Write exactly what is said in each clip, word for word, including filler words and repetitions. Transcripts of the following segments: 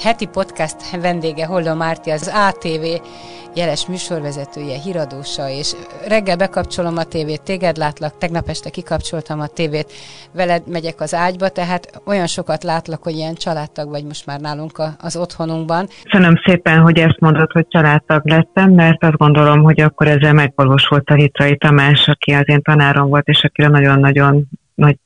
Heti podcast vendége Holló Márta, az á té vé jeles műsorvezetője, híradósa, és reggel bekapcsolom a tévét, téged látlak, tegnap este kikapcsoltam a tévét, veled megyek az ágyba, tehát olyan sokat látlak, hogy ilyen családtag vagy most már nálunk a, az otthonunkban. Köszönöm szépen, hogy ezt mondod, hogy családtag lettem, mert azt gondolom, hogy akkor ezzel megvalósult a Vitray Tamás, aki az én tanárom volt, és akire nagyon-nagyon nagy,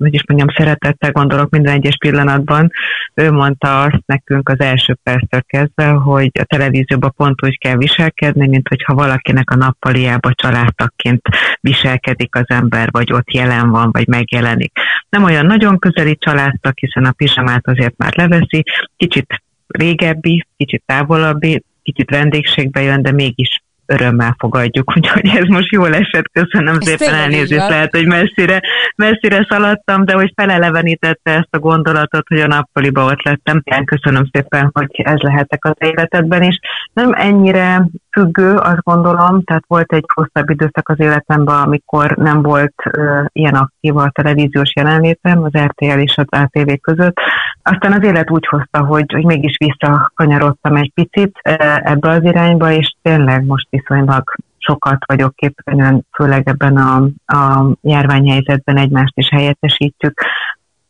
hogy is mondjam, szeretettel gondolok minden egyes pillanatban. Ő mondta azt nekünk az első perctől kezdve, hogy a televízióban pont úgy kell viselkedni, mint hogyha valakinek a nappaliába családtagként viselkedik az ember, vagy ott jelen van, vagy megjelenik. Nem olyan nagyon közeli családtag, hiszen a pizsamát azért már leveszi, kicsit régebbi, kicsit távolabbi, kicsit vendégségbe jön, de mégis örömmel fogadjuk, úgyhogy ez most jól esett, köszönöm ez szépen, elnézést, lehet, hogy messzire, messzire szaladtam, de hogy felelevenítette ezt a gondolatot, hogy a nappaliba ott lettem. Köszönöm szépen, hogy ez lehetek az életedben is. Nem ennyire függő, azt gondolom, tehát volt egy hosszabb időszak az életemben, amikor nem volt uh, ilyen aktív a televíziós jelenlétem, az er té el és az á té vé között. Aztán az élet úgy hozta, hogy, hogy mégis visszakanyarodtam egy picit ebbe az irányba, és tényleg most viszonylag sokat vagyok képernyőn, főleg ebben a, a járványhelyzetben egymást is helyettesítjük.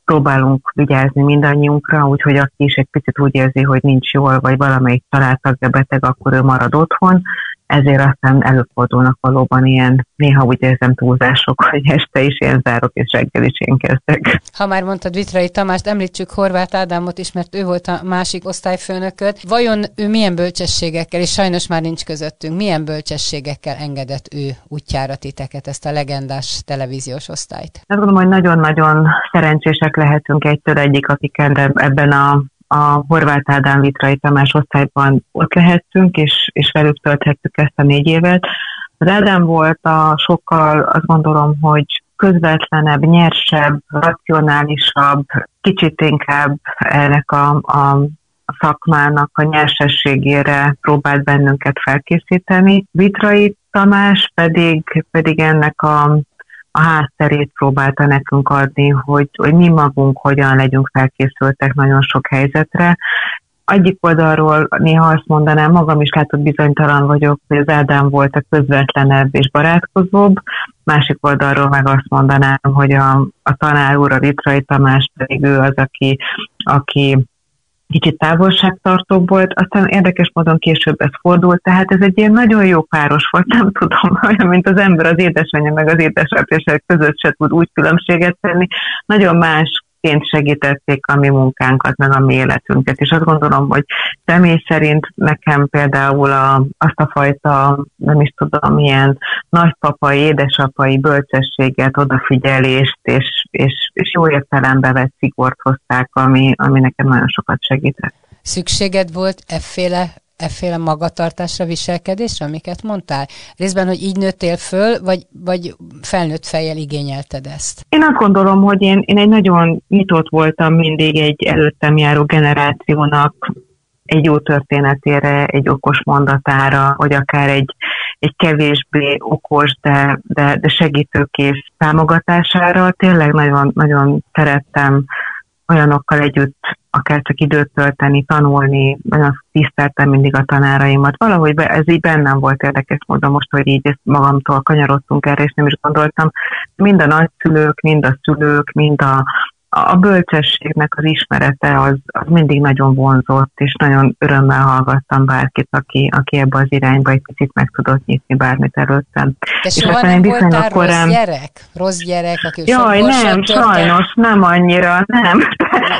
Próbálunk vigyázni mindannyiunkra, úgyhogy aki is egy picit úgy érzi, hogy nincs jól, vagy valamelyik családtagja beteg, akkor ő marad otthon. Ezért aztán előfordulnak valóban ilyen, néha úgy érzem, túlzások, hogy este is én zárok, és reggel is én kezdek. Ha már mondtad Vitray Tamást, említsük Horváth Ádámot is, mert ő volt a másik osztályfőnököd. Vajon ő milyen bölcsességekkel, és sajnos már nincs közöttünk, milyen bölcsességekkel engedett ő útjára titeket, ezt a legendás televíziós osztályt? Azt gondolom, hogy nagyon-nagyon szerencsések lehetünk egytől egyik, akik ebben a a Horváth Ádám Vitray Tamás osztályban ott lehettünk, és, és velük tölthettük ezt a négy évet. Az Ádám volt a sokkal, azt gondolom, hogy közvetlenebb, nyersebb, racionálisabb, kicsit inkább ennek a, a szakmának a nyersességére próbált bennünket felkészíteni. Vitray Tamás pedig, pedig ennek a a hátterét próbálta nekünk adni, hogy, hogy mi magunk hogyan legyünk felkészültek nagyon sok helyzetre. Egyik oldalról néha azt mondanám, magam is látod, bizonytalan vagyok, hogy az Ádám volt a közvetlenebb és barátkozóbb, másik oldalról meg azt mondanám, hogy a, a tanár úr, a Vitray Tamás pedig ő az, aki, aki kicsit távolságtartó volt, aztán érdekes módon később ez fordult, tehát ez egy ilyen nagyon jó páros volt, nem tudom, olyan, mint az ember az édesanyja meg az édesapja között se tud úgy különbséget tenni. Nagyon másként segítették a mi munkánkat, meg a mi életünket, és azt gondolom, hogy személy szerint nekem például a, azt a fajta, nem is tudom, ilyen nagypapai, édesapai bölcsességet, odafigyelést, és, és, és jó értelembe vett szigort hozták, ami, ami nekem nagyon sokat segített. Szükséged volt efféle, efféle magatartásra, viselkedésre, amiket mondtál? Részben, hogy így nőttél föl, vagy, vagy felnőtt fejjel igényelted ezt? Én azt gondolom, hogy én, én egy nagyon nyitott voltam mindig egy előttem járó generációnak, egy jó történetére, egy okos mondatára, vagy akár egy, egy kevésbé okos, de, de, de segítőkész támogatására. Tényleg nagyon, nagyon szerettem olyanokkal együtt akár csak időt tölteni, tanulni, nagyon tiszteltem mindig a tanáraimat. Valahogy be, ez így bennem volt érdekes módon most, hogy így ezt magamtól kanyarodtunk erre, és nem is gondoltam. Mind a nagyszülők, mind a szülők, mind a A bölcsességnek az ismerete az, az mindig nagyon vonzott, és nagyon örömmel hallgattam bárkit, aki, aki ebbe az irányba egy picit meg tudott nyitni bármit előttem. És soha nem voltál rossz gyerek? Rossz gyerek, aki Jaj, nem, sajnos, nem annyira, nem.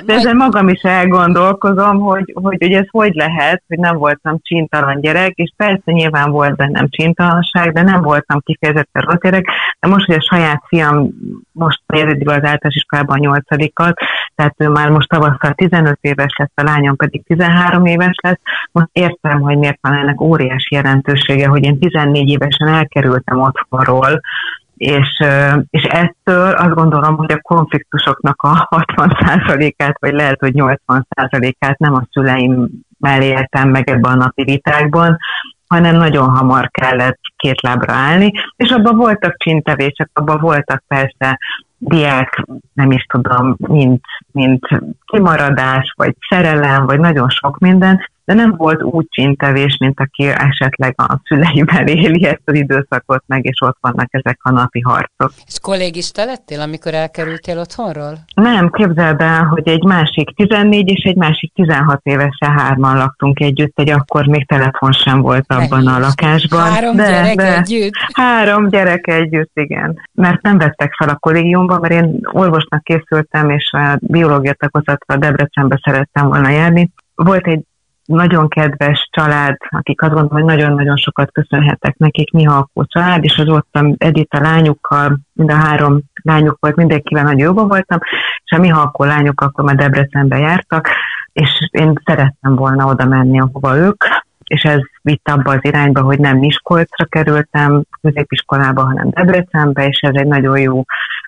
De ezen magam is elgondolkozom, hogy, hogy, hogy ez hogy lehet, hogy nem voltam csintalan gyerek, és persze nyilván volt bennem csintalanság, de nem voltam kifejezetten rossz gyerek. De most, hogy a saját fiam most érődik az általános iskolában a nyolcadikat, tehát ő már most tavasszal tizenöt éves lesz, a lányom pedig tizenhárom éves lesz. Most értem, hogy miért van ennek óriási jelentősége, hogy én tizennégy évesen elkerültem otthonról, És, és ettől azt gondolom, hogy a konfliktusoknak a hatvan százalékát, vagy lehet, hogy nyolcvan százalékát nem a szüleim mellé éltem meg ebben a napi vitákban, hanem nagyon hamar kellett két lábra állni, és abban voltak csintevések, abban voltak persze diák, nem is tudom, mint, mint kimaradás, vagy szerelem, vagy nagyon sok minden, de nem volt úgy csintevés, mint aki esetleg a szüleivel éli ezt az időszakot meg, és ott vannak ezek a napi harcok. És kollégista lettél, amikor elkerültél otthonról? Nem, képzeld el, hogy egy másik tizennégy és egy másik tizenhat évesen hárman laktunk együtt, egy akkor még telefon sem volt abban ne a lakásban. Három de, gyerek de, együtt? Három gyerek együtt, igen. Mert nem vettek fel a kollégiumba, mert én orvosnak készültem, és a biológia takozatra Debrecenbe szerettem volna járni. Volt egy nagyon kedves család, akik azt gondolom, hogy nagyon-nagyon sokat köszönhetek nekik, Mihalkó család, és az voltam Edith a lányukkal, mind a három lányuk volt, mindenkivel nagyon jóban voltam, és a Mihalkó lányok akkor már Debrecenbe jártak, és én szerettem volna oda menni, ahova ők, és ez vitt abba az irányba, hogy nem Miskolcra kerültem középiskolába, hanem Debrecenbe, és ez egy nagyon jó,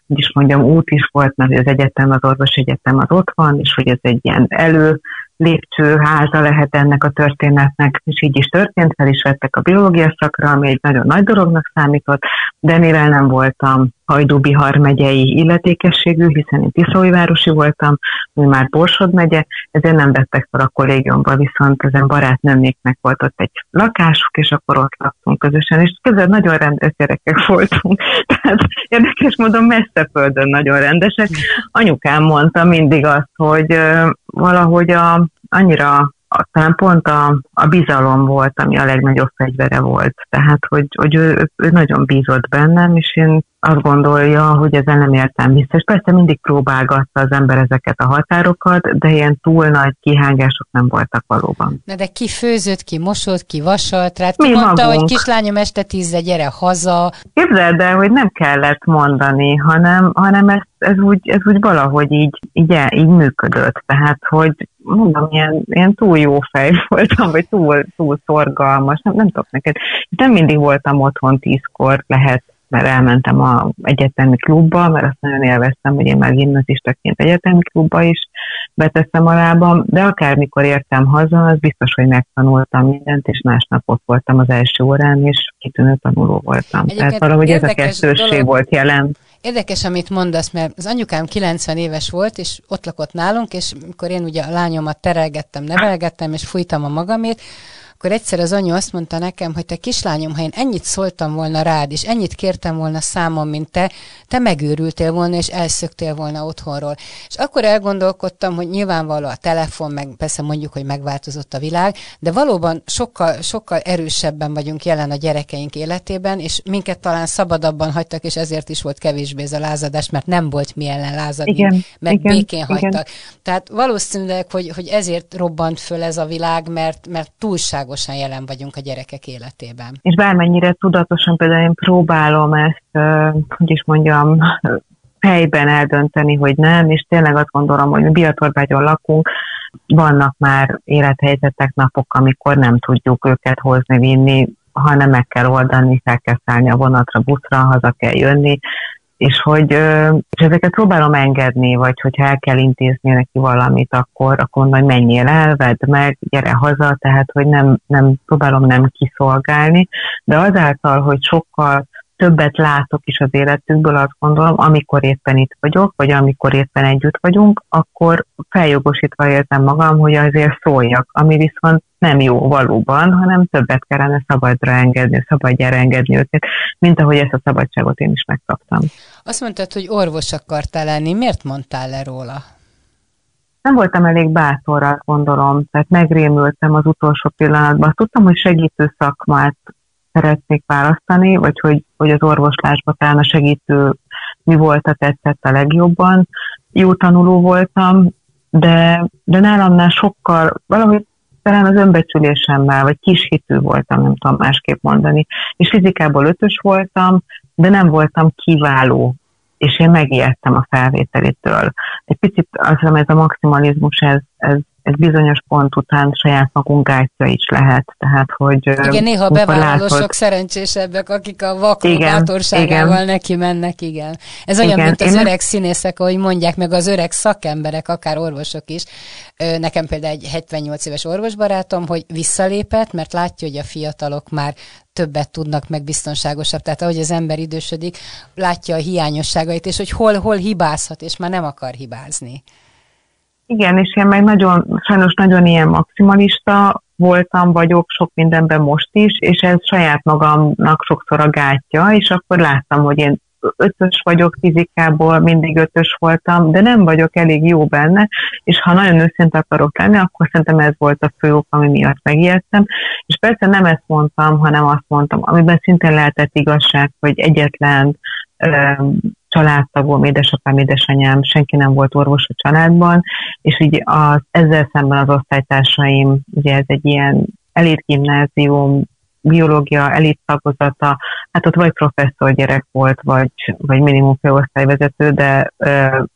úgy is mondjam, út is volt, mert az egyetem, az orvos egyetem az ott van, és hogy ez egy ilyen elő lépcsőháza lehet ennek a történetnek, és így is történt, fel is vettek a biológia szakra, ami egy nagyon nagy dolognak számított, de mivel nem voltam Hajdú-Bihar megyei illetékességű, hiszen én tiszaújvárosi voltam, mi már Borsod megye, ezért nem vettek fel a kollégiumba, viszont ezen barátnőmnéknek volt ott egy lakásuk, és akkor ott laktunk közösen, és közel nagyon rendes gyerekek voltunk, tehát érdekes módon messze földön nagyon rendesek. Anyukám mondta mindig azt, hogy valahogy a, annyira talán pont a, a bizalom volt, ami a legnagyobb fegyvere volt. Tehát, hogy, hogy ő, ő nagyon bízott bennem, és én azt gondolja, hogy ezzel nem értem vissza. És persze mindig próbálgatta az ember ezeket a határokat, de ilyen túl nagy kihágások nem voltak valóban. Na de ki főzött, ki mosott, ki vasalt, rád ki mondta, magunk, hogy kislányom este tízre gyere haza. Képzeld el, hogy nem kellett mondani, hanem, hanem ez, ez, úgy, ez úgy valahogy így, így, így működött. Tehát, hogy mondom, ilyen, ilyen túl jó fej voltam, vagy túl, túl szorgalmas, nem, nem tudok neked. Nem mindig voltam otthon tízkor, lehet, mert elmentem az egyetemi klubba, mert azt nagyon élveztem, hogy én már gimnazistaként egyetemi klubba is beteszem a lábam, de akármikor értem haza, az biztos, hogy megtanultam mindent, és másnap ott voltam az első órán, és kitűnő tanuló voltam. Egyébként tehát valahogy ez a kettősség dolog volt jelen. Érdekes, amit mondasz, mert az anyukám kilencven éves volt, és ott lakott nálunk, és mikor én ugye a lányomat terelgettem, nevelgettem, és fújtam a magamért, akkor egyszer az anyu azt mondta nekem, hogy te kislányom, ha én ennyit szóltam volna rád, és ennyit kértem volna számon, mint te, te megőrültél volna, és elszöktél volna otthonról. És akkor elgondolkodtam, hogy nyilvánvaló a telefon, meg persze mondjuk, hogy megváltozott a világ, de valóban sokkal, sokkal erősebben vagyunk jelen a gyerekeink életében, és minket talán szabadabban hagytak, és ezért is volt kevésbé ez a lázadás, mert nem volt mi ellen lázadni, igen, mert igen, békén hagytak. Igen. Tehát valószínűleg, hogy, hogy ezért robbant föl ez a világ, mert, mert túlságos jelen vagyunk a gyerekek életében. És bármennyire tudatosan például én próbálom ezt, hogy is mondjam, helyben eldönteni, hogy nem, és tényleg azt gondolom, hogy mi Biatorbágyon lakunk, vannak már élethelyzetek, napok, amikor nem tudjuk őket hozni, vinni, hanem meg kell oldani, fel kell szállni a vonatra, buszra, haza kell jönni, és hogy és ezeket próbálom engedni, vagy hogyha el kell intézni neki valamit, akkor, akkor majd menjél el, vedd meg, gyere haza, tehát hogy nem, nem próbálom nem kiszolgálni, de azáltal, hogy sokkal többet látok is az életükből, azt gondolom, amikor éppen itt vagyok, vagy amikor éppen együtt vagyunk, akkor feljogosítva érzem magam, hogy azért szóljak, ami viszont nem jó valóban, hanem többet kellene szabadra engedni, szabadjára engedni őket, mint ahogy ezt a szabadságot én is megkaptam. Azt mondtad, hogy orvos akartál lenni, miért mondtál le róla? Nem voltam elég bátorra, gondolom, tehát megrémültem az utolsó pillanatban. Tudtam, hogy segítő szakmát szeretnék választani, vagy hogy, hogy az orvoslásban talán a segítő mi volt a tetszett a legjobban. Jó tanuló voltam, de, de nálamnál sokkal, valahogy talán az önbecsülésemmel, vagy kishitű voltam, nem tudom másképp mondani. És fizikából ötös voltam, de nem voltam kiváló, és én megijedtem a felvételitől. Egy picit azt hiszem, ez a maximalizmus, ez, ez, ez bizonyos pont után saját magunk gátja is lehet. Tehát, hogy... Igen, néha bevállalósok szerencsésebbek, akik a vakó bátorságával neki mennek, igen. Ez olyan, igen, mint az öreg színészek, ahogy mondják, meg az öreg szakemberek, akár orvosok is. Nekem például egy hetvennyolc éves orvosbarátom, hogy visszalépett, mert látja, hogy a fiatalok már többet tudnak, meg biztonságosabb. Tehát ahogy az ember idősödik, látja a hiányosságait, és hogy hol-hol hibázhat, és már nem akar hibázni. Igen, és én meg nagyon, sajnos nagyon ilyen maximalista voltam, vagyok sok mindenben most is, és ez saját magamnak sokszor a gátja, és akkor láttam, hogy én ötös vagyok fizikából, mindig ötös voltam, de nem vagyok elég jó benne, és ha nagyon őszinte akarok lenni, akkor szerintem ez volt a fő ok, ami miatt megijedtem, és persze nem ezt mondtam, hanem azt mondtam, amiben szintén lehetett igazság, hogy egyetlen um, családtagom, édesapám, édesanyám, senki nem volt orvos a családban, és így az, ezzel szemben az osztálytársaim, ugye ez egy ilyen elit gimnázium, biológia elit tagozata, hát ott vagy professzor gyerek volt, vagy, vagy minimum főosztályvezető, de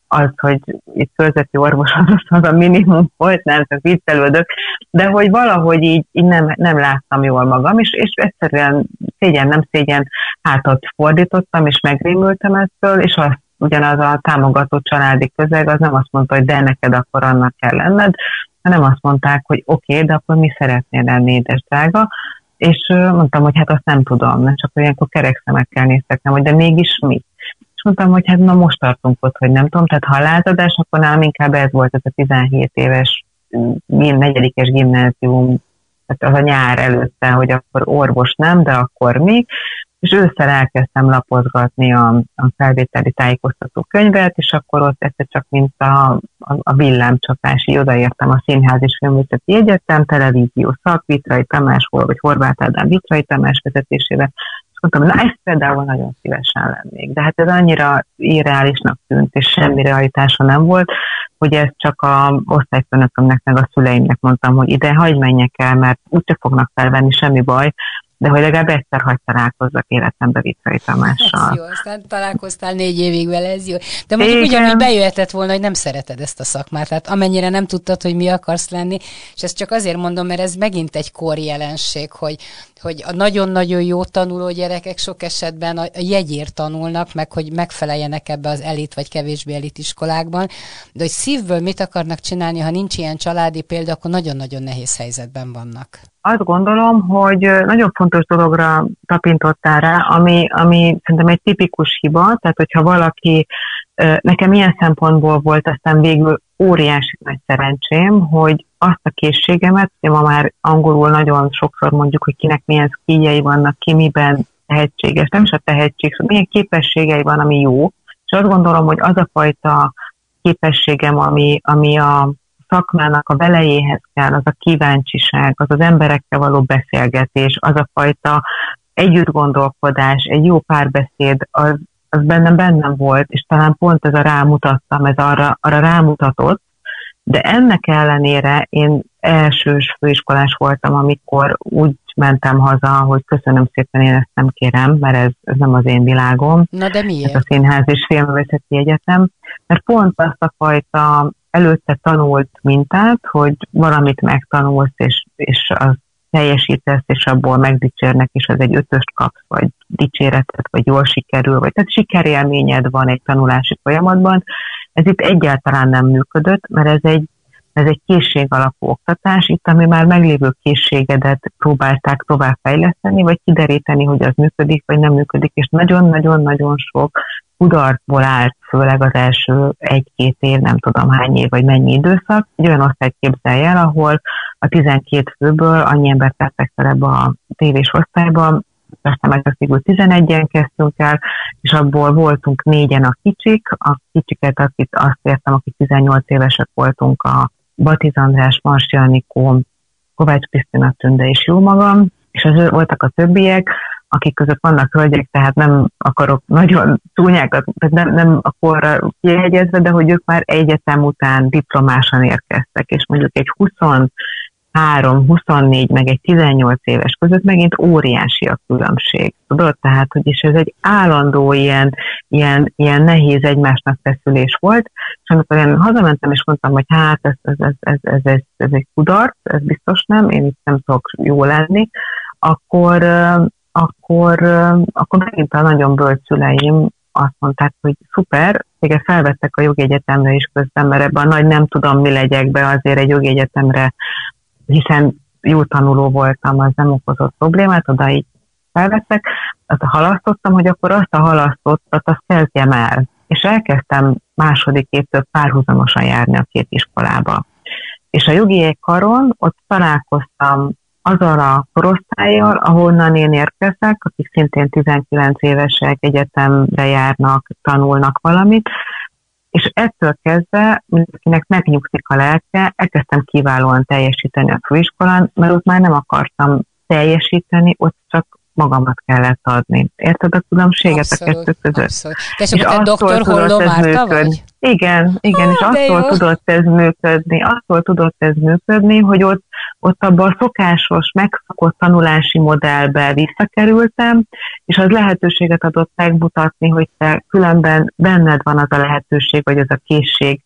az, hogy itt körzeti orvos, az az a minimum volt, nem csak viccelődök, de hogy valahogy így, így nem, nem láttam jól magam, és, és egyszerűen szégyen, nem szégyen hátat fordítottam, és megrémültem ettől, és azt ugyanaz a támogató családi közeg, az nem azt mondta, hogy de neked akkor annak kell lenned, hanem azt mondták, hogy oké, okay, de akkor mi szeretnél lenni, édes drága, és mondtam, hogy hát azt nem tudom, nem csak olyankor kerek szemekkel néztek, nem, hogy de mégis mi. És mondtam, hogy hát na most tartunk ott, hogy nem tudom, tehát ha lázadás, akkor nálam inkább ez volt ez a tizenhét éves negyedikes gimnázium, tehát az a nyár előtte, hogy akkor orvos nem, de akkor mi. És ősszel elkezdtem lapozgatni a, a felvételi tájékoztató könyvet, és akkor ott egyszer csak, mint a, a, a villámcsapási, odaértem a Színház és Filmművészeti Egyetem, televízió szak, Vitray Tamás, vagy Horváth Ádám Vitray Tamás vezetésével, és mondtam, na ezt például nagyon szívesen lennék. De hát ez annyira irreálisnak tűnt, és semmi realitása nem volt, hogy ezt csak az osztályfőnökömnek, meg a szüleimnek mondtam, hogy ide hagyj menjek el, mert úgyse fognak felvenni, semmi baj, de hogy legalább egyszer hagy találkozzak életembe Vitray Tamással. Ez jó, aztán találkoztál négy évig vele, ez jó. De mondjuk ugyanúgy bejöhetett volna, hogy nem szereted ezt a szakmát, tehát amennyire nem tudtad, hogy mi akarsz lenni, és ezt csak azért mondom, mert ez megint egy korjelenség, hogy, hogy a nagyon-nagyon jó tanuló gyerekek sok esetben a jegyért tanulnak, meg hogy megfeleljenek ebbe az elit vagy kevésbé elit iskolákban, de hogy szívből mit akarnak csinálni, ha nincs ilyen családi példa, akkor nagyon-nagyon nehéz helyzetben vannak. Azt gondolom, hogy nagyon fontos dologra tapintottál rá, ami, ami szerintem egy tipikus hiba, tehát hogyha valaki, nekem ilyen szempontból volt aztán végül óriási nagy szerencsém, hogy azt a készségemet, hogy ma már angolul nagyon sokszor mondjuk, hogy kinek milyen szkíjei vannak, ki miben tehetséges, nem is a tehetség, szóval milyen képességei van, ami jó, és azt gondolom, hogy az a fajta képességem, ami, ami a szakmának a velejéhez kell, az a kíváncsiság, az az emberekkel való beszélgetés, az a fajta együttgondolkodás, egy jó párbeszéd, az, az bennem bennem volt, és talán pont ez a rámutattam, ez arra, arra rámutatott, de ennek ellenére én elsős főiskolás voltam, amikor úgy mentem haza, hogy köszönöm szépen, én ezt nem kérem, mert ez, ez nem az én világom. Na de miért? Ez a Színház és Filmművészeti Egyetem, mert pont azt a fajta előtte tanult mintát, hogy valamit megtanulsz, és, és azt teljesítesz, és abból megdicsérnek, és az egy ötöst kapsz, vagy dicséretet, vagy jól sikerül, vagy tehát sikerélményed van egy tanulási folyamatban. Ez itt egyáltalán nem működött, mert ez egy, ez egy készség alapú oktatás, itt ami már meglévő készségedet próbálták tovább fejleszteni, vagy kideríteni, hogy az működik, vagy nem működik, és nagyon-nagyon-nagyon sok kudarcból állt, főleg az első egy-két év, nem tudom hány év, vagy mennyi időszak. Egy olyan osztályt képzelj el, ahol a tizenkét főből annyi embert tettek fel ebbe a tévés osztályban, aztán meg végül tizenegyen kezdtünk el, és abból voltunk négyen a kicsik, a kicsiket, akit azt értem, akik tizennyolc évesek voltunk, a Batiz András, Mars Janikó, Kovács Krisztina, Tünde és jó magam, és az voltak a többiek, akik között vannak hölgyek, tehát nem akarok nagyon csúnyákat, nem, nem a korra kiegyezve, de hogy ők már egyetem után diplomásan érkeztek, és mondjuk egy huszonhárom, huszonnégy, meg egy tizennyolc éves között megint óriási a különbség. Tudod, tehát, hogy is ez egy állandó ilyen, ilyen, ilyen nehéz egymásnak feszülés volt, és amikor én hazamentem, és mondtam, hogy hát ez, ez, ez, ez, ez, ez, ez egy kudarc, ez biztos nem, én itt nem tudok jó lenni, akkor, akkor, akkor megint a nagyon bölcs szüleim azt mondták, hogy szuper, téged felvettek a jogegyetemre is közben, mert ebben a nagy nem tudom mi legyek be azért egy jogegyetemre, hiszen jó tanuló voltam, az nem okozott problémát, oda így felvettek, azt halasztottam, hogy akkor azt a halasztottat, azt kezdjem el. És elkezdtem második évtől párhuzamosan járni a két iskolába. És a jogi ékkaron ott találkoztam azzal a korosztályjal, ahonnan én érkezek, akik szintén tizenkilenc évesek, egyetemre járnak, tanulnak valamit, és ettől kezdve mindenkinek megnyugszik a lelke, elkezdtem kiválóan teljesíteni a főiskolán, mert ott már nem akartam teljesíteni, ott csak magamat kellett adni. Érted a különbséget abszolút, a kettő között? Abszolút. És akkor doktor Holló Márta vagy? Igen, igen, ah, és attól jó. tudott ez működni, attól tudott ez működni, hogy ott, ott abban a szokásos, megszokott tanulási modellbe visszakerültem, és az lehetőséget adott megmutatni, hogy te különben benned van az a lehetőség, vagy az a készség,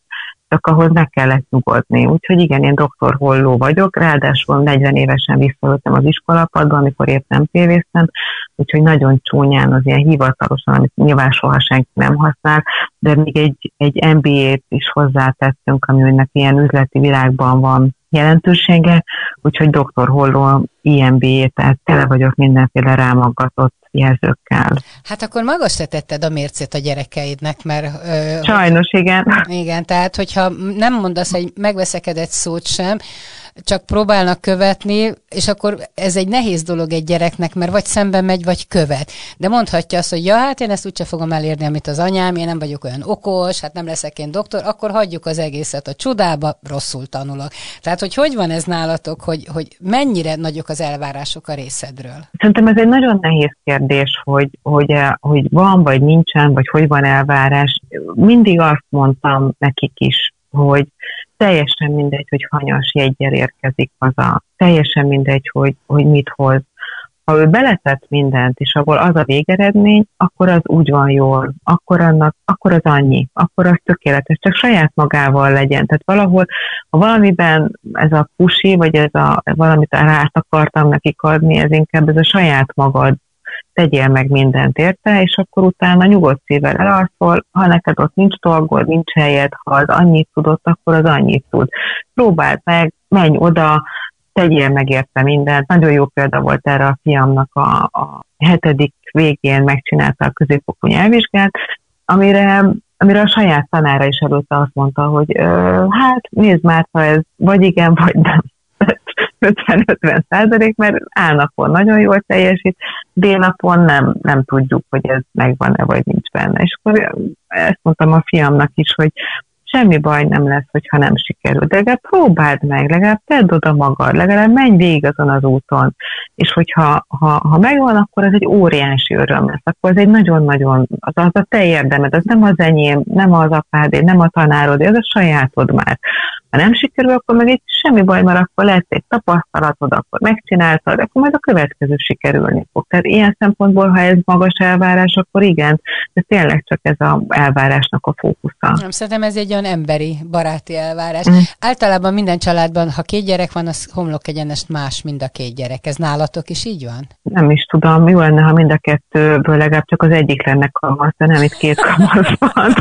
csak ahhoz meg kellett nyugodni. Úgyhogy igen, én doktor Holló vagyok, ráadásul negyven évesen visszajöttem az iskolapadba, amikor épp nem tévéztem, úgyhogy nagyon csúnyán, az ilyen hivatalosan, amit nyilván soha senki nem használ, de még egy, egy em bé á-t is hozzátettünk, ami ennek ilyen üzleti világban van jelentősége, úgyhogy doktor Holló i em bé á, tehát tele vagyok mindenféle rámaggatott jelzőkkel. Hát akkor magasra tetted a mércét a gyerekeidnek, mert... Ö, sajnos, hogy, igen. Igen, tehát hogyha nem mondasz, hogy megveszeked egy szót sem, csak próbálnak követni, és akkor ez egy nehéz dolog egy gyereknek, mert vagy szembe megy, vagy követ. De mondhatja azt, hogy ja, hát én ezt úgyse fogom elérni, amit az anyám, én nem vagyok olyan okos, hát nem leszek én doktor, akkor hagyjuk az egészet a csodába, rosszul tanulok. Tehát, hogy hogy van ez nálatok, hogy, hogy mennyire nagyok az elvárások a részedről? Szerintem ez egy nagyon nehéz kérdés, hogy, hogy, hogy van, vagy nincsen, vagy hogy van elvárás. Mindig azt mondtam nekik is, hogy teljesen mindegy, hogy hanyas jeggyel érkezik haza. Teljesen mindegy, hogy, hogy mit hoz. Ha ő beletett mindent, és abból az a végeredmény, akkor az úgy van jól, akkor, annak, akkor az annyi, akkor az tökéletes, csak saját magával legyen. Tehát valahol, ha valamiben ez a pusi, vagy ez a valamit át akartam nekik adni, ez inkább ez a saját magad, tegyél meg mindent érte, és akkor utána nyugodt szívvel elalszol, ha neked ott nincs dolgod, nincs helyed, ha az annyit tudott, akkor az annyit tud. Próbáld meg, menj oda, tegyél meg érte mindent. Nagyon jó példa volt erre a fiamnak a, a hetedik végén megcsinálta a középfokú nyelvvizsgát, amire, amire a saját tanára is előtte azt mondta, hogy hát nézd már, ha ez vagy igen, vagy nem. ötven-ötven százalék, mert álnapon nagyon jól teljesít, délnapon nem, nem tudjuk, hogy ez megvan-e, vagy nincs benne. És akkor ezt mondtam a fiamnak is, hogy semmi baj nem lesz, hogyha nem sikerül. De legalább próbáld meg, legalább tedd oda magad, legalább menj végig azon az úton. És hogyha ha, ha megvan, akkor ez egy óriási öröm lesz. Akkor ez egy nagyon-nagyon, az, az a te érdemed, az nem az enyém, nem az apád, nem a tanárod, az a sajátod már. Ha nem sikerül, akkor meg egy semmi baj, mert akkor lesz egy tapasztalatod, akkor megcsináltad, akkor majd a következő sikerülni fog. Tehát ilyen szempontból, ha ez magas elvárás, akkor igen, de tényleg csak ez az elvárásnak a fókusza. Nem, szerintem ez egy olyan emberi, baráti elvárás. Mm. Általában minden családban, ha két gyerek van, az homlok egyenest más, mind a két gyerek. Ez nálatok is így van? Nem is tudom, jó lenne, ha mind a kettőből legalább csak az egyik lenne kamasz, de nem itt két kamasz van.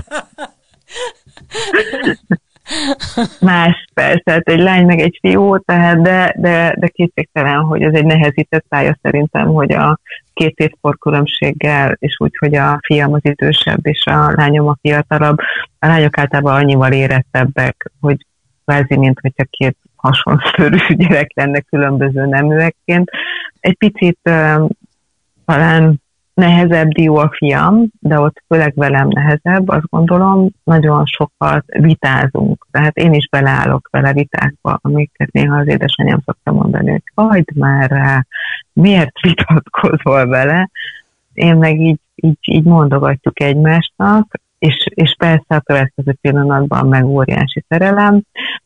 Más persze, tehát egy lány meg egy fiú, tehát de, de, de kétségtelen, hogy ez egy nehezített pálya szerintem, hogy a két évkor különbséggel, és úgy, hogy a fiam az idősebb, és a lányom a fiatalabb, a lányok általában annyival érettebbek, hogy kvázi, mint hogyha két hasonszörű gyerek lenne különböző neműekként. Egy picit uh, talán nehezebb dió a fiam, de ott főleg velem nehezebb, azt gondolom, nagyon sokat vitázunk. Tehát én is beleállok vele vitákba, amiket néha az édesanyám szokta mondani, hogy hagyd már rá, miért vitatkozol vele? Én meg így, így, így mondogatjuk egymásnak, és, és persze akkor ezt az a pillanatban meg óriási szerelem.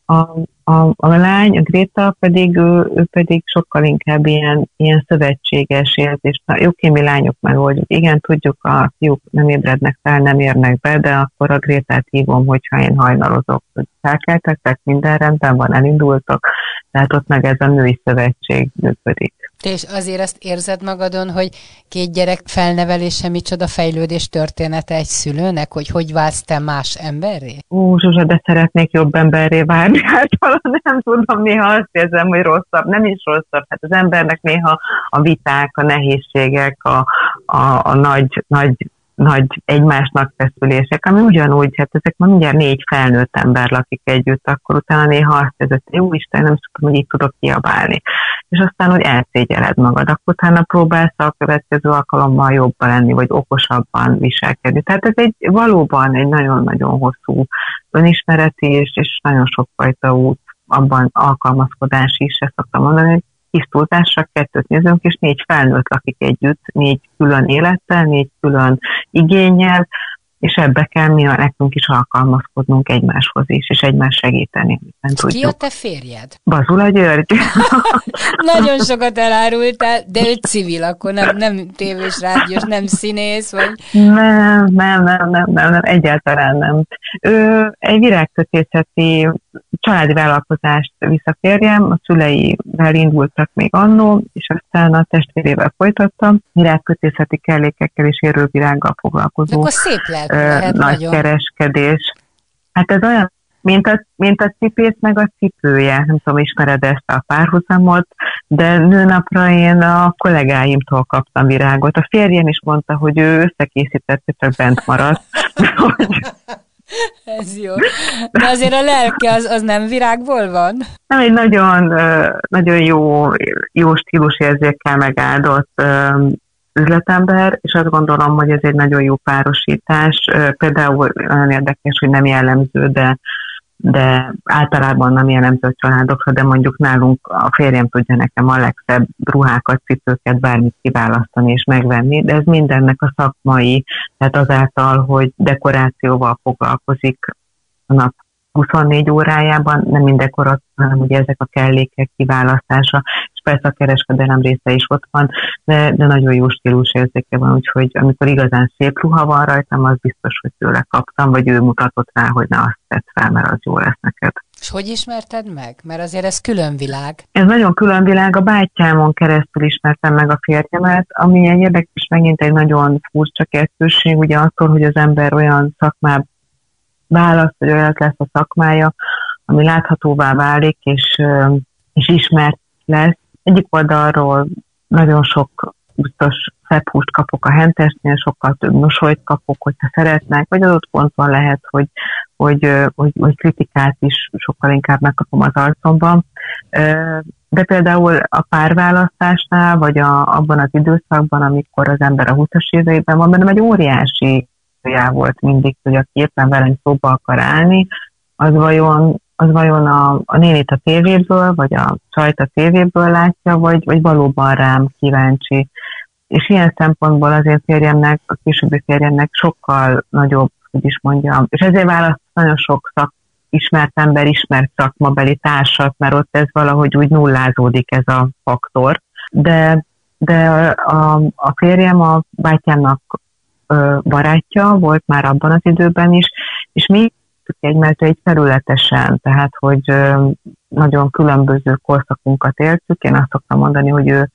A, a, a lány, a Gréta pedig, ő, ő pedig sokkal inkább ilyen, ilyen szövetséges érzés. Jó, mi lányok megoldjuk. Igen, tudjuk, a fiúk nem ébrednek fel, nem érnek be, de akkor a Grétát hívom, hogyha én hajnalozok, hogy felkeltek, minden rendben van, elindultak. Tehát ott meg ez a női szövetség működik. És azért azt érzed magadon, hogy két gyerek felnevelése micsoda fejlődés története egy szülőnek, hogy hogy válsz te más emberré? Ú, Zsuzsa, de szeretnék jobb emberré válni, hát nem tudom, néha azt érzem, hogy rosszabb, nem is rosszabb. Hát az embernek néha a viták, a nehézségek, a, a, a nagy, nagy, nagy egymásnak feszülések, ami ugyanúgy, hát ezek már mindjárt négy felnőtt ember lakik együtt, akkor utána néha azt érzed, hogy úristen, nem tudom, hogy így tudok kiabálni. És aztán, hogy elszégyeled magad, akkor utána próbálsz a következő alkalommal jobban lenni, vagy okosabban viselkedni. Tehát ez egy valóban egy nagyon-nagyon hosszú önismereti, és, és nagyon sokfajta út, abban alkalmazkodás is, ezt szoktam mondani, hogy tisztultásra kettőt nézünk, és négy felnőtt lakik együtt, négy külön élettel, négy külön igénnyel, és ebbe kell mi a, nekünk is alkalmazkodnunk egymáshoz is, és egymás segíteni. Ki a te férjed? Bazula György. Nagyon sokat elárultál, de ő civil, akkor nem, nem tévés, rádiós, nem színész, vagy... Nem, nem, nem, nem, nem, nem egyáltalán nem. Ő egy virágkötészeti családi vállalkozást visszaférjem, a szüleivel indultak még annó, és aztán a testvérével folytattam, virágkötészeti kellékekkel és érővirággal foglalkozó. Akkor szép lehet, lehet nagy nagyon. Kereskedés. Hát ez olyan, mint a, mint a cipész meg a cipője. Nem tudom, ismered ezt a párhuzamot, de nőnapra én a kollégáimtól kaptam virágot. A férjem is mondta, hogy ő összekészítette, csak bent maradt. Ez jó. De azért a lelke az, az nem virágból van? Nem, egy nagyon, nagyon jó, jó stílusérzékkel megáldott üzletember, és azt gondolom, hogy ez egy nagyon jó párosítás. Például nagyon érdekes, hogy nem jellemző, de, de általában nem jellemző a családokra, de mondjuk nálunk a férjem tudja nekem a legszebb ruhákat, cipőket, bármit kiválasztani és megvenni, de ez mindennek a szakmai, tehát azáltal, hogy dekorációval foglalkozik a nap huszonnégy órájában, nem minden korat, hanem ugye ezek a kellékek kiválasztása, és persze a kereskedelem része is ott van, de, de nagyon jó stílus érzéke van, úgyhogy amikor igazán szép ruha van rajtam, az biztos, hogy tőle kaptam, vagy ő mutatott rá, hogy ne azt tett fel, mert az jó lesz neked. És hogy ismerted meg? Mert azért ez külön világ. Ez nagyon külön világ. A bátyámon keresztül ismertem meg a férjemet, ami egy érdekes, megint egy nagyon furcsa kettőség, ugye attól, hogy az ember olyan szakmában választ, hogy olyat lesz a szakmája, ami láthatóvá válik, és, és ismert lesz. Egyik oldalról nagyon sok biztos szebb húst kapok a hentesnél, sokkal több mosolyt kapok, hogyha szeretnek, vagy adott ponton lehet, hogy, hogy, hogy, hogy kritikát is sokkal inkább megkapom az arcomban. De például a párválasztásnál, vagy a, abban az időszakban, amikor az ember a húszas éveiben van, bennem egy óriási volt mindig, hogy aki éppen velem szóba akar állni, az vajon, az vajon a, a nénit a tévéből, vagy a csajt a tévéből látja, vagy, vagy valóban rám kíváncsi. És ilyen szempontból azért férjemnek, a későbbi férjemnek sokkal nagyobb, hogy is mondjam, és ezért választ nagyon sok szak, ismert ember, ismert szakmabeli társat, mert ott ez valahogy úgy nullázódik ez a faktor. De, de a, a férjem a bátyámnak barátja volt már abban az időben is, és mi egymást egy területesen, tehát hogy nagyon különböző korszakunkat éltük. Én azt szoktam mondani, hogy ő,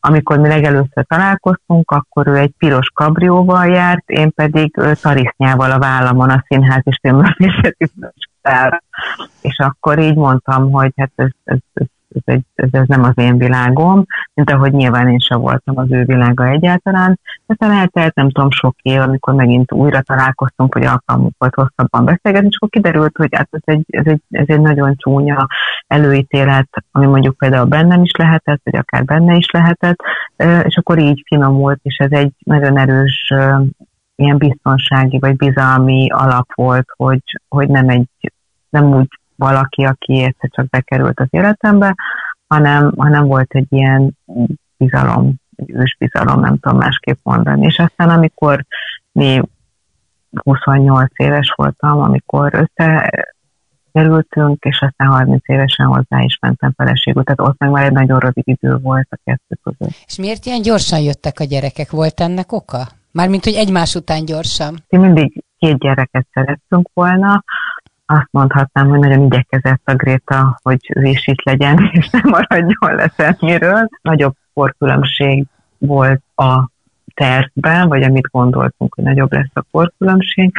amikor mi legelőször találkoztunk, akkor ő egy piros kabrióval járt, én pedig tarisznyával a vállamon a színház és filmművészeti főiskolára. És akkor így mondtam, hogy hát ez, ez, ez Ez, ez, ez nem az én világom, mint ahogy nyilván én sem voltam az ő világa egyáltalán. Aztán eltelt, nem tudom, sok év, amikor megint újra találkoztunk, hogy alkalmunk volt hosszabban beszélgetni, és akkor kiderült, hogy hát ez egy, ez, egy, ez egy nagyon csúnya előítélet, ami mondjuk például bennem is lehetett, vagy akár benne is lehetett, és akkor így finomult, és ez egy nagyon erős ilyen biztonsági, vagy bizalmi alap volt, hogy, hogy nem egy, nem úgy valaki, aki egyszer csak bekerült az életembe, hanem, hanem volt egy ilyen bizalom, egy ősbizalom, nem tudom másképp mondani. És aztán, amikor mi huszonnyolc éves voltam, amikor összekerültünk, és aztán harminc évesen hozzá is mentem feleségül. Tehát ott meg már egy nagyon rövid idő volt a kettő között. És miért ilyen gyorsan jöttek a gyerekek? Volt ennek oka? Mármint, hogy egymás után gyorsan. Én mindig két gyereket szerettünk volna. Azt mondhatnám, hogy nagyon igyekezett a Gréta, hogy ő is itt legyen, és nem maradjon le semmiről. Nagyobb korkülönbség volt a tervben, vagy amit gondoltunk, hogy nagyobb lesz a korkülönbség.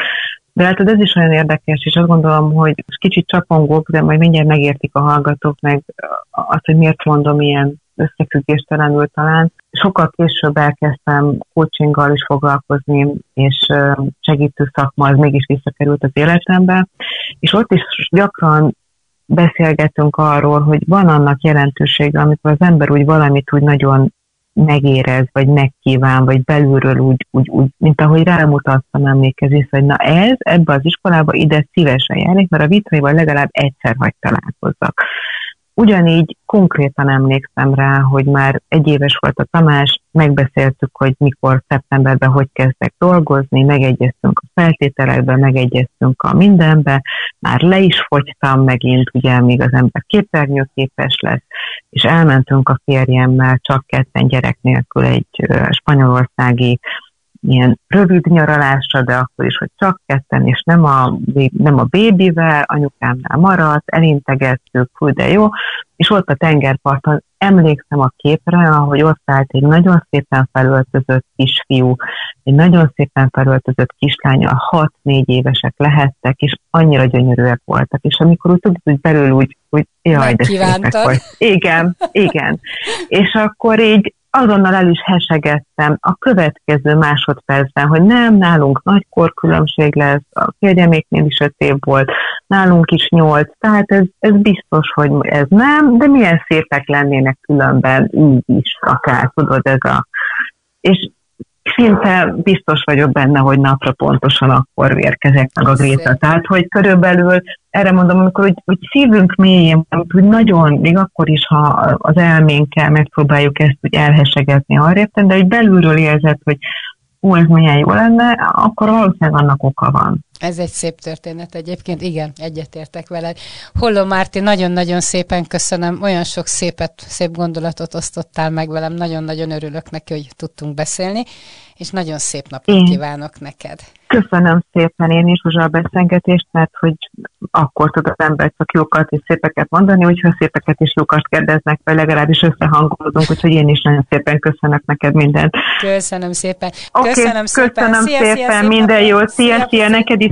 De hát ez is olyan érdekes, és azt gondolom, hogy kicsit csapongok, de majd mindjárt megértik a hallgatók meg azt, hogy miért mondom ilyen összefüggéstelenül talán. Sokkal később elkezdtem coachinggal is foglalkozni, és segítő szakma, az mégis visszakerült az életembe, és ott is gyakran beszélgetünk arról, hogy van annak jelentősége, amikor az ember úgy valamit úgy nagyon megérez, vagy megkíván, vagy belülről úgy, úgy, úgy mint ahogy rámutattam emlékezés, hogy na ez, ebbe az iskolába ide szívesen járnék, mert a Vitrayban legalább egyszer hagy találkozzak. Ugyanígy konkrétan emlékszem rá, hogy már egy éves volt a Tamás, megbeszéltük, hogy mikor szeptemberben hogy kezdtek dolgozni, megegyeztünk a feltételekben, megegyeztünk a mindenbe, már le is fogytam megint, ugye, míg az ember képernyőképes lesz, és elmentünk a férjemmel csak ketten gyerek nélkül egy spanyolországi ilyen rövid nyaralásra, de akkor is, hogy csak ketten, és nem a, nem a bébivel, anyukámnál maradt, elintegettük, hú de jó, és ott a tengerparton emlékszem a képre, ahogy ott állt egy nagyon szépen felöltözött kisfiú, egy nagyon szépen felöltözött kislányal, hat-négy évesek lehettek, és annyira gyönyörűek voltak, és amikor úgy tudod, hogy belül úgy, hogy jaj, de szépek vagy. Igen, igen. És akkor így azonnal el is hesegettem a következő másodpercben, hogy nem, nálunk nagy korkülönbség lesz, a férjeméknél is öt év volt, nálunk is nyolc, tehát ez, ez biztos, hogy ez nem, de milyen szépek lennének különben, így is akár, tudod, ez a... És szinte biztos vagyok benne, hogy napra pontosan akkor érkezek meg a Gréta. Tehát, hogy körülbelül, erre mondom, amikor úgy, úgy szívünk mélyén, hogy nagyon, még akkor is, ha az elménkkel megpróbáljuk ezt úgy elhesegetni arrébb, de hogy belülről érzed, hogy hú, ez milyen jó lenne, akkor valószínűleg annak oka van. Ez egy szép történet egyébként, igen, egyetértek veled. Holló Márti, nagyon-nagyon szépen köszönöm, olyan sok szépet, szép gondolatot osztottál meg velem, nagyon-nagyon örülök neki, hogy tudtunk beszélni, és nagyon szép napot én kívánok neked. Köszönöm szépen én is, Zsuzsa, a beszélgetést, mert hogy akkor tud az ember csak jókat és szépeket mondani, hogyha szépeket és jókat kérdeznek, vagy legalábbis összehangolódunk, úgyhogy én is nagyon szépen köszönök neked mindent. Köszönöm szépen. Okay, köszönöm szépen, köszönöm szia, szépen. Szia, szia, minden jót, szia, szia, szia, neked is,